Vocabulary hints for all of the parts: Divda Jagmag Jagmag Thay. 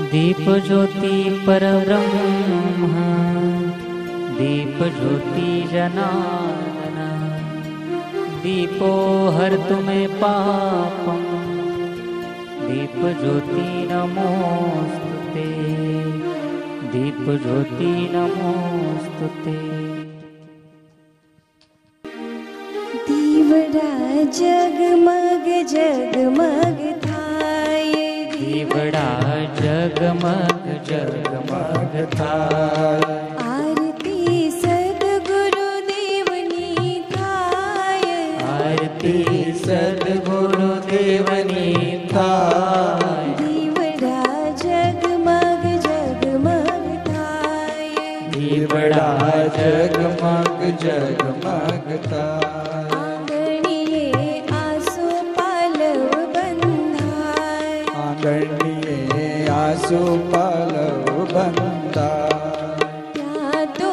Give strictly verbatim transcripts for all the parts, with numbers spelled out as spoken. दीप ज्योति परब्रह्म दीप ज्योति जनार्दना दीपो हर तुम्हें पापम दीप ज्योति नमोस्तुते दीप ज्योति नमोस्तुते। दीवड़ा जगमग जगमग थाये दीवड़ा जगमग जगमग थाये आरती सद्गुरु देवनी थाये आरती सद्गुरु देवनी थाये दीवड़ा जगमग जगमग थाये दीवड़ा जगमग जगमग थाये आसु पालव बंदा या तो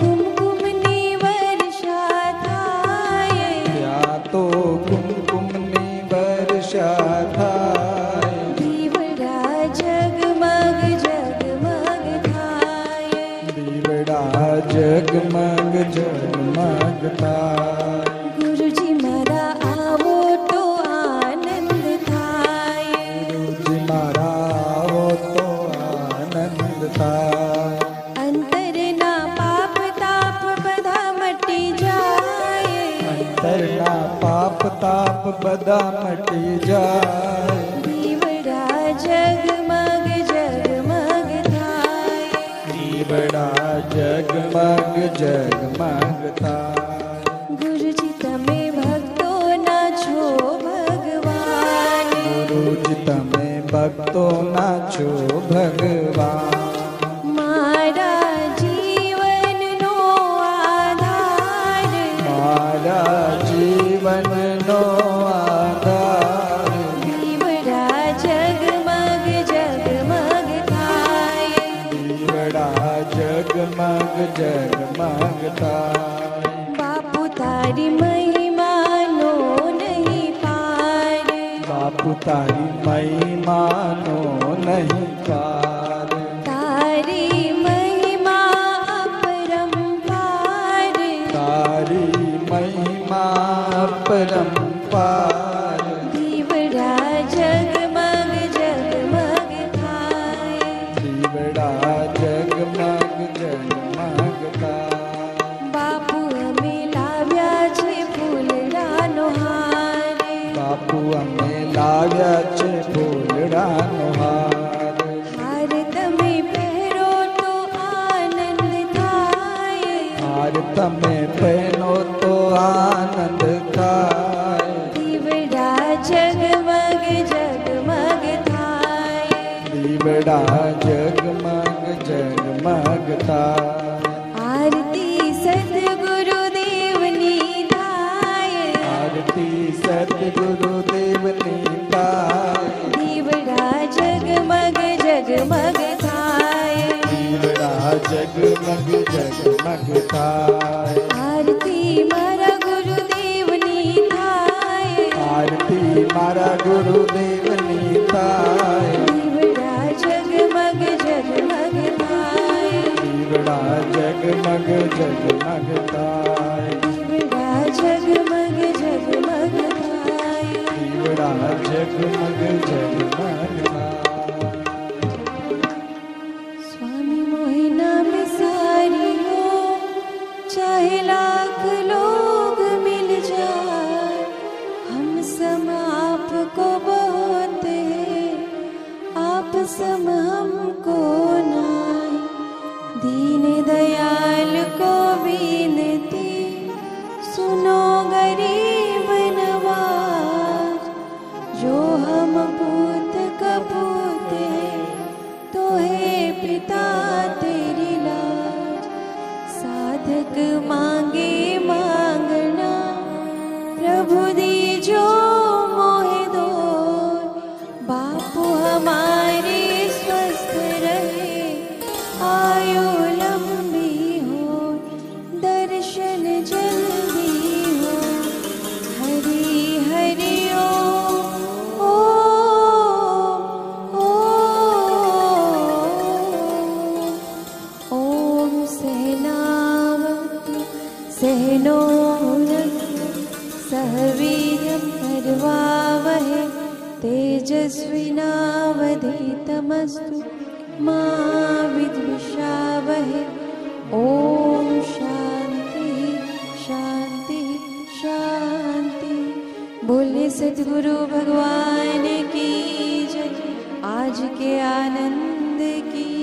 कुमकुम ने वर्षा थाये या तो कुमकुम ने वर्षा थाये दीवड़ा जगमग जगमग थाये दीवड़ा जगमग जगमग थाये। अंतर ना पाप ताप बधा मटी जाए अंतर ना पाप ताप बधा मटी जाए दीवड़ा जगमग जगमग थाय दीवड़ा जगमग जगमग थाय। गुरुजी तमे भक्तो ना छो भगवान गुरुजी तमे भक्तो ना छो भगवान। जगमग थाय बापू तारी महिमा नो नहीं पार बापू तारी महिमा नो नहीं पार तारी महिमा अपरंपार तारी महिमा अपरंपार। दीवड़ा जगमग जगमग थाय दीवड़ा जगमग जगमग बापू हमें लाव्या छे फूलड़ा नो हार बापू हमें लाव्या छे फूलड़ा नो हार हार तमे पहरो तो आनंद थाय हार तमे पहरो तो आनंद थाय दीवड़ा जगमग जगमग थाय दीवड़ा जगमग जगमग थाय। आरती सद्गुरु देवनी थाय आरती सद्गुरु देवनी थाय दीवड़ा जगमग जगमग थाय दीवड़ा जगमग जगमग थाय। आरती मारा गुरु देवनी थाय आरती मारा गुरु देवनी थाय दीवड़ा जगमग जगमग थाय दीवड़ा जगमग जगमग थाय दीवड़ा जगमग जगमग थाय दीवड़ा जगमग जगमग थाय। स्वामी मोहिना में सारी हो चाहे लाख लोग मिल जाए हम सम आपको बहुत है आप सम हमको ना दीन दयाल को विनती सुनो गरीब नवाज जो हम पूत कपूत है तो है पिता तेरी लाज साधक मांगे मांगना प्रभु दीजो मोहे दो बापू हमारे स्वस्थ रहे आयु लंबी हो दर्शन जल्दी हो हरि हरि ओ ओ, ओ, ओ, ओ, ओ, ओ, ओ, ओ, ओ, ओ, ओ तेजस्विनावधीतमस्तु मा विद्विषावहे। ओम शांति शांति शांति। बोले सद्गुरु भगवान की जय। आज के आनंद की